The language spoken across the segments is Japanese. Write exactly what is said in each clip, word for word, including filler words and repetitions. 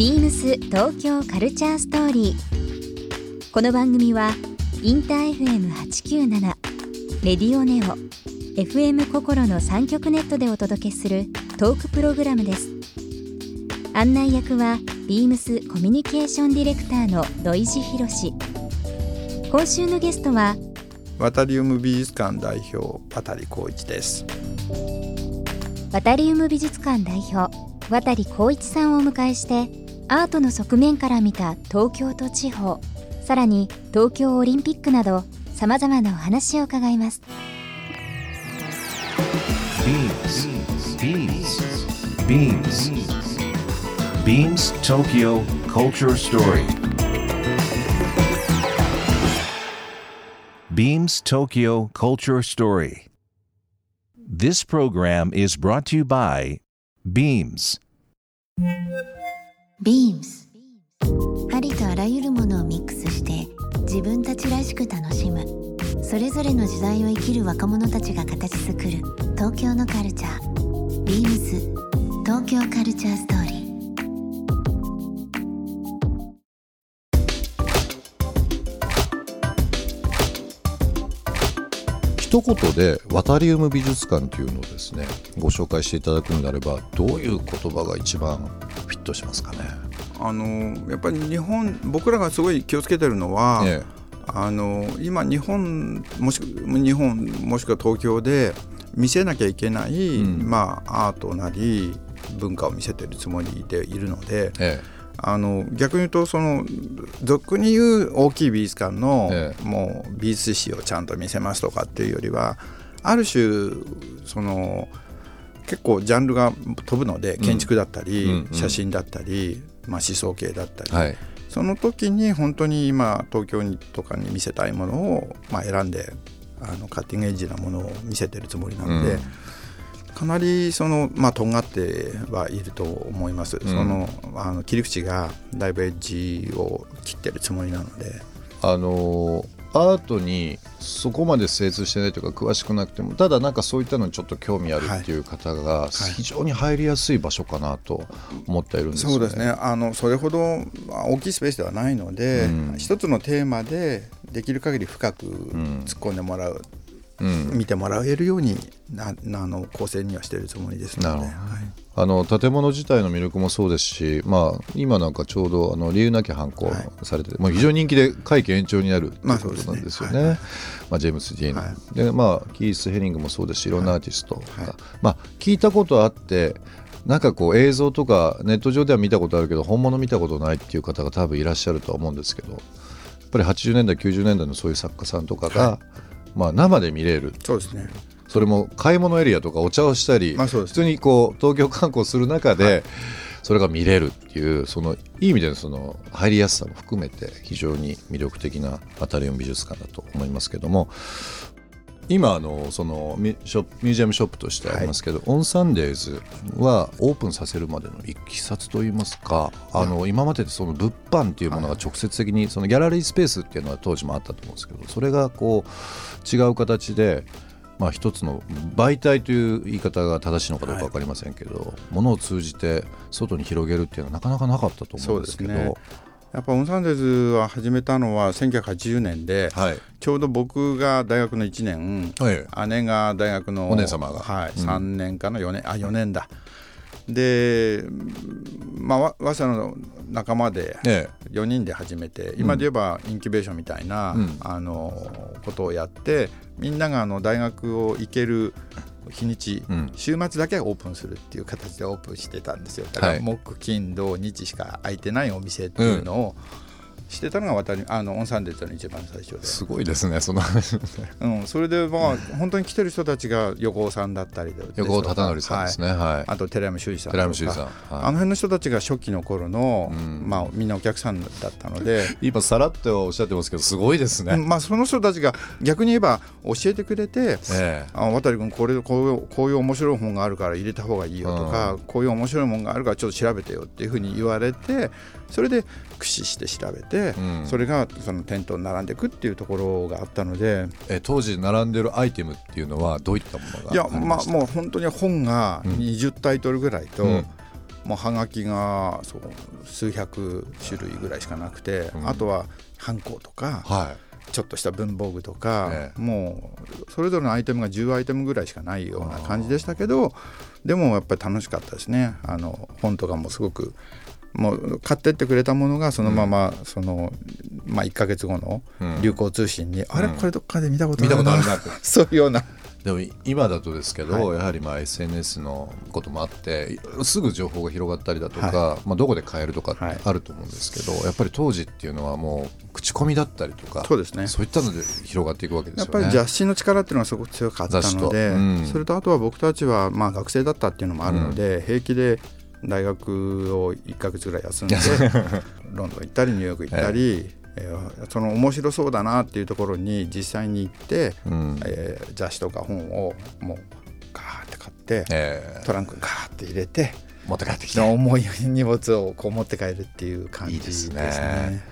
Beams 東京カルチャーストーリー。この番組はインター エフエムはちきゅうなな、レディオネオ、エフエム 心のさん局ネットでお届けするトークプログラムです。案内役は Beams コミュニケーションディレクターの土井博志。今週のゲストはワタリウム美術館代表渡浩一です。ワタリウム美術館代表渡浩一さんをお迎えして、アートの側面から見た東京と地方、さらに東京オリンピックなどさまざまなお話を伺います。Beams, Beams, Beams, Beams Tokyo Culture Story. Beams Tokyo Culture Story. This program is brought to you by Beams. Beams. ありとあらゆるものをミックスして自分たちらしく楽しむ、それぞれの時代を生きる若者たちが形作る東京のカルチャー。 Beams 東京カルチャーストーリー。一言でワタリウム美術館というのをですね、ご紹介していただくのであれば、どういう言葉が一番フィットしますかね。あのやっぱり日本、僕らがすごい気をつけてるのは、ね、あの今日本もしくは日本もしくは東京で見せなきゃいけない、うん、まあアートなり文化を見せてるつもりでいるので、ええ、あの逆に言うと、その俗に言う大きい美術館の、ええ、もう美術史をちゃんと見せますとかっていうよりは、ある種その結構ジャンルが飛ぶので、建築だったり、うんうんうん、写真だったり、まあ、思想系だったり、はい、その時に本当に今東京にとかに見せたいものを、まあ、選んで、あのカッティングエッジなものを見せてるつもりなので、うんかなりその、まあ、とんがってはいると思います、うん、そのあの切り口がだいぶエッジを切ってるつもりなので、あのアートにそこまで精通してないというか詳しくなくても、ただなんかそういったのにちょっと興味あるっていう方が非常に入りやすい場所かなと思っているんですよね、はいはい、そうですね。あのそれほど大きいスペースではないので、うん、一つのテーマでできる限り深く突っ込んでもらう、うんうん、見てもらえるようにななの構成にはしているつもりですので、はい、あの建物自体の魅力もそうですし、まあ、今なんかちょうどあの理由なき犯行されて、はい、もう非常に人気で会期延長になるということなんですよね。ジェームス・ディーン、はいでまあ、キース・ヘリングもそうですし、いろんなアーティスト、はいはいまあ、聞いたことあってなんかこう映像とかネット上では見たことあるけど本物見たことないっていう方が多分いらっしゃるとは思うんですけど、やっぱりはちじゅうねんだいきゅうじゅうねんだいのそういう作家さんとかが、はいまあ、生で見れる。そうですね。それも買い物エリアとかお茶をしたり、まあそうですね、普通にこう東京観光する中でそれが見れるっていう、そのいい意味でのその入りやすさも含めて非常に魅力的なワタリウム美術館だと思いますけども、今あのそのミュージアムショップとしてありますけど、はい、オンサンデーズはオープンさせるまでのいきさつといいますか、あの今までその物販というものが直接的にそのギャラリースペースっていうのは当時もあったと思うんですけど、それがこう違う形で、まあ、一つの媒体という言い方が正しいのかどうか分かりませんけど、はい、物を通じて外に広げるっていうのはなかなかなかったと思うんですけど、そうですね。やっぱオンサンデーズは始めたのはせんきゅうひゃくはちじゅうねんで、はい、ちょうど僕が大学のいちねん、はい、姉が大学のお姉様が、はい、さんねんかなよねん、あよねんだで、まあ、早稲田の仲間でよにんで始めて、ええ、今で言えばインキュベーションみたいな、うん、あのことをやって、みんながあの大学を行ける日にち、うん、週末だけオープンするっていう形でオープンしてたんですよ。だから木金土日しか空いてないお店っていうのをしてたのが私、あのオンサンデーズの一番最初で、すごいですねその話、うん、それでまあ本当に来てる人たちが横尾さんだったりで、横尾忠則さんですね、はいはい、あと寺山修司さんとか、寺山修司さん、はい、あの辺の人たちが初期の頃の、うんまあ、みんなお客さんだったので今さらっとおっしゃってますけどすごいですね、うんまあ、その人たちが逆に言えば教えてくれて、えー、あ渡君これこう、こういう面白い本があるから入れた方がいいよとか、うん、こういう面白いものがあるからちょっと調べてよっていうふうに言われて、それで駆使して調べて、うん、それがその店頭に並んでいくっていうところがあったので、え当時並んでるアイテムっていうのはどういったものがありましたか？いや、まあ、もう本当に本がにじゅうタイトルぐらいと、うんもうはがきがそう数百種類ぐらいしかなくて、うん、あとはハンコとか、はい、ちょっとした文房具とか、ね、もうそれぞれのアイテムがじゅうアイテムぐらいしかないような感じでしたけど、でもやっぱり楽しかったですね。あの本とかもすごくもう買ってってくれたものがそのままその、うん、まあいっかげつごの流行通信に、うん、あれこれどっかで見たことあるな、うん、そういうような。でも今だとですけど、はい、やはりまあ エスエヌエス のこともあってすぐ情報が広がったりだとか、はい、まあ、どこで買えるとかってあると思うんですけど、はい、やっぱり当時っていうのはもう口コミだったりとか、そうですね、そういったので広がっていくわけですよね。やっぱり雑誌の力っていうのがすごく強かったので、うん、それとあとは僕たちはまあ学生だったっていうのもあるので、うん、平気で大学をいっかげつぐらい休んでロンドン行ったりニューヨーク行ったり、はい、えー、その面白そうだなっていうところに実際に行って、うん、えー、雑誌とか本をもうガーって買って、えー、トランクにガーって入れて持って帰ってきて重い荷物をこう持って帰るっていう感じですね。いいですね。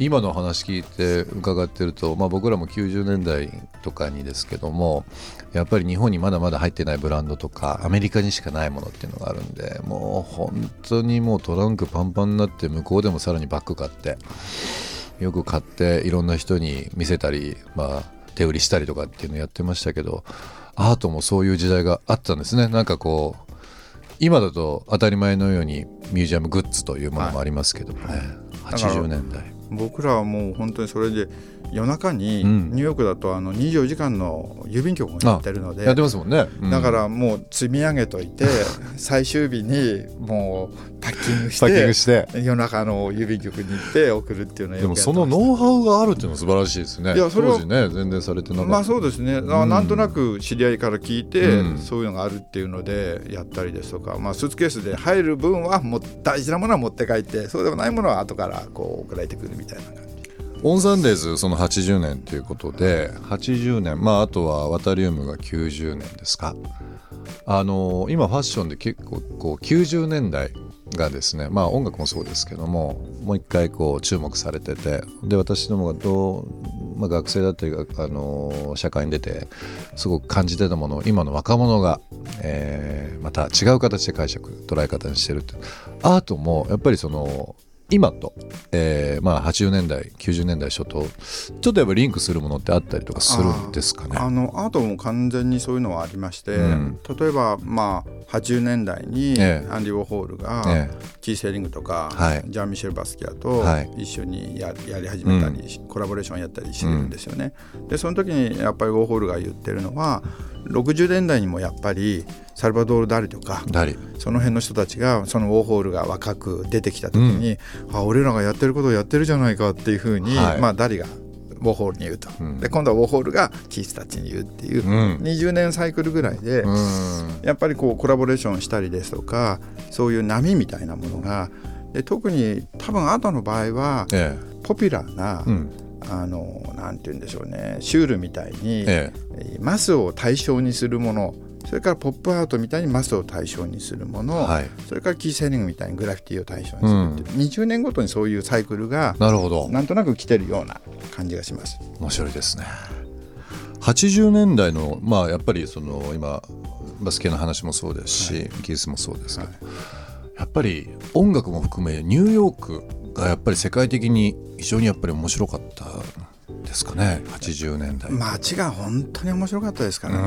今の話聞いて伺ってると、まあ、僕らもきゅうじゅうねんだいとかにですけども、やっぱり日本にまだまだ入ってないブランドとかアメリカにしかないものっていうのがあるんで、もう本当にもうトランクパンパンになって、向こうでもさらにバッグ買ってよく買っていろんな人に見せたり、まあ、手売りしたりとかっていうのやってましたけど、アートもそういう時代があったんですね。なんかこう今だと当たり前のようにミュージアムグッズというものもありますけどもね、はい、はちじゅうねんだい僕らはもう本当にそれで夜中に、ニューヨークだとあのにじゅうよじかんの郵便局がやってるので、やってますもんね、うん、だからもう積み上げといて最終日にもうパッキングし て, ッキングして夜中の郵便局に行って送るっていうのをやってました。でもそのノウハウがあるっていうのは素晴らしいですね。いやそれは当時ね全然されてなかった、まあ、そうですね、うん、なんとなく知り合いから聞いて、うん、そういうのがあるっていうのでやったりですとか、まあ、スーツケースで入る分はもう大事なものは持って帰って、そうでもないものは後からこう送られてくるみたいな感じ。オンサンデーズそのはちじゅうねんということで、はちじゅうねん、まあ、あとはワタリウムがきゅうじゅうねんですか。あの今ファッションで結構こうきゅうじゅうねんだいがですね、まあ、音楽もそうですけども、もう一回こう注目されてて、で私どもがどう、まあ、学生だったり、あの社会に出てすごく感じてたものを今の若者が、えー、また違う形で解釈捉え方にしてるって。アートもやっぱりその今と、えーまあ、はちじゅうねんだいきゅうじゅうねんだい初頭ちょっとやっぱりリンクするものってあったりとかするんですかね。ああのアートも完全にそういうのはありまして、うん、例えば、まあ、はちじゅうねんだいにアンディ・ウォーホールがキー・セーリングとか、ええ、ジャン・ミシェル・バスキアと一緒に や,、はい、やり始めたり、うん、コラボレーションやったりしてるんですよね、うん、でその時にやっぱりウォーホールが言ってるのは、ろくじゅうねんだいにもやっぱりサルバドール・ダリとかその辺の人たちが、そのウォーホールが若く出てきた時に、うん、あ俺らがやってることをやってるじゃないかっていうふうに、はい、まあ、ダリがウォーホールに言うと、うん、で今度はウォーホールがキースたちに言うっていう、うん、にじゅうねんサイクルぐらいで、うん、やっぱりこうコラボレーションしたりですとか、そういう波みたいなものが、で特に多分アートの場合は、ええ、ポピュラーな、うん、あのなんて言うんでしょうね、シュールみたいに、ええ、マスを対象にするもの、それからポップアートみたいにマスを対象にするもの、はい、それからキーセーリングみたいにグラフィティを対象にするっていう、うん、にじゅうねんごとにそういうサイクルがなるほどなんとなく来てるような感じがします。面白いですね。はちじゅうねんだいの、まあ、やっぱりその今バスケの話もそうですし、はい、キースもそうですけど、はい、やっぱり音楽も含めニューヨークがやっぱり世界的に非常にやっぱり面白かったですかね、はちじゅうねんだい。街が本当に面白かったですからね。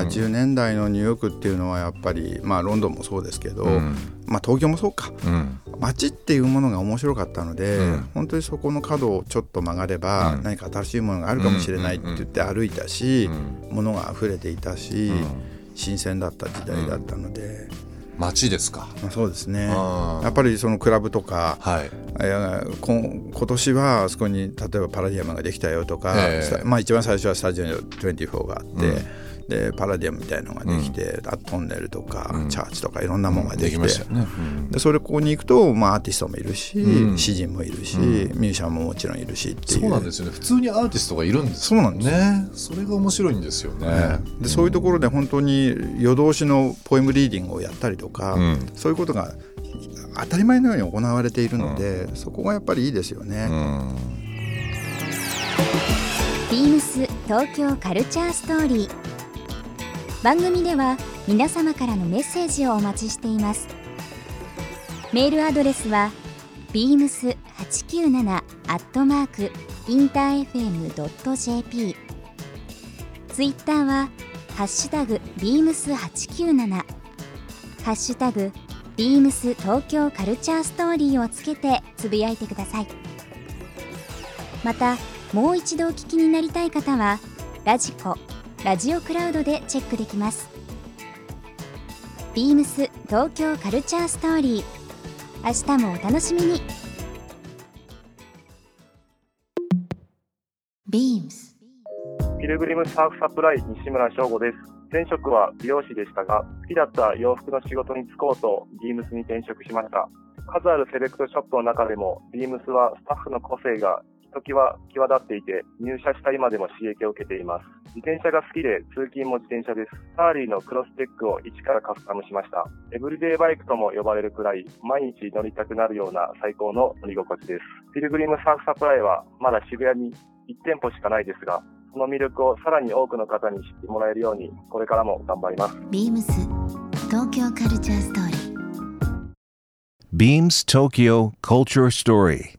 はちじゅうねんだいのニューヨークっていうのはやっぱり、まあ、ロンドンもそうですけど、うん、まあ、東京もそうか、うん、街っていうものが面白かったので、うん、本当にそこの角をちょっと曲がれば、うん、何か新しいものがあるかもしれないって言って歩いたし、うん、物が溢れていたし、うん、新鮮だった時代だったので、うん街ですか。そうですね。やっぱりそのクラブとか、はい、今年はあそこに例えばパラディアムができたよとか、えーまあ、一番最初はスタジオにじゅうよんがあって、うん、でパラディアムみたいなのができて、うん、トンネルとか、うん、チャーチとかいろんなものができて、うん、できましたね。うん、でそれここに行くと、まあ、アーティストもいるし、うん、詩人もいるし、うん、ミュージシャンももちろんいるしっていう。そうなんですよね。普通にアーティストがいるんですよね。そうなんですね。それが面白いんですよね。ねで、うん、そういうところで本当に夜通しのポエムリーディングをやったりとかとか、うん、そういうことが当たり前のように行われているので、うん、そこがやっぱりいいですよね。Beams東京カルチャーストーリー。番組では皆様からのメッセージをお待ちしています。メールアドレスは ビームスはちきゅうなな アットマークインターエフエム ドット ジェーピー、 ツイッターはハッシュタグ ビームスはちきゅうなな、 ハッシュタグ ビームス 東京カルチャーストーリーをつけてつぶやいてください。また、もう一度お聞きになりたい方はラジコ、ラジオクラウドでチェックできます。 ビームス 東京カルチャーストーリー、明日もお楽しみに。 ビームス ピルグリムハーフサプライ西村翔吾です。前職は美容師でしたが、好きだった洋服の仕事に就こうと ビームス に転職しました。数あるセレクトショップの中でも ビームス はスタッフの個性がひときわ際立っていて、入社した今でも刺激を受けています。自転車が好きで通勤も自転車です。ハーリーのクロステックを一からカスタムしました。エブリデイバイクとも呼ばれるくらい毎日乗りたくなるような最高の乗り心地です。ピルグリムハーフサプライはまだ渋谷にいち店舗しかないですが、その魅力をさらに多くの方に知ってもらえるようにこれからも頑張ります。 ビームス 東京カルチャーストーリー。 ビームス Tokyo Culture Story.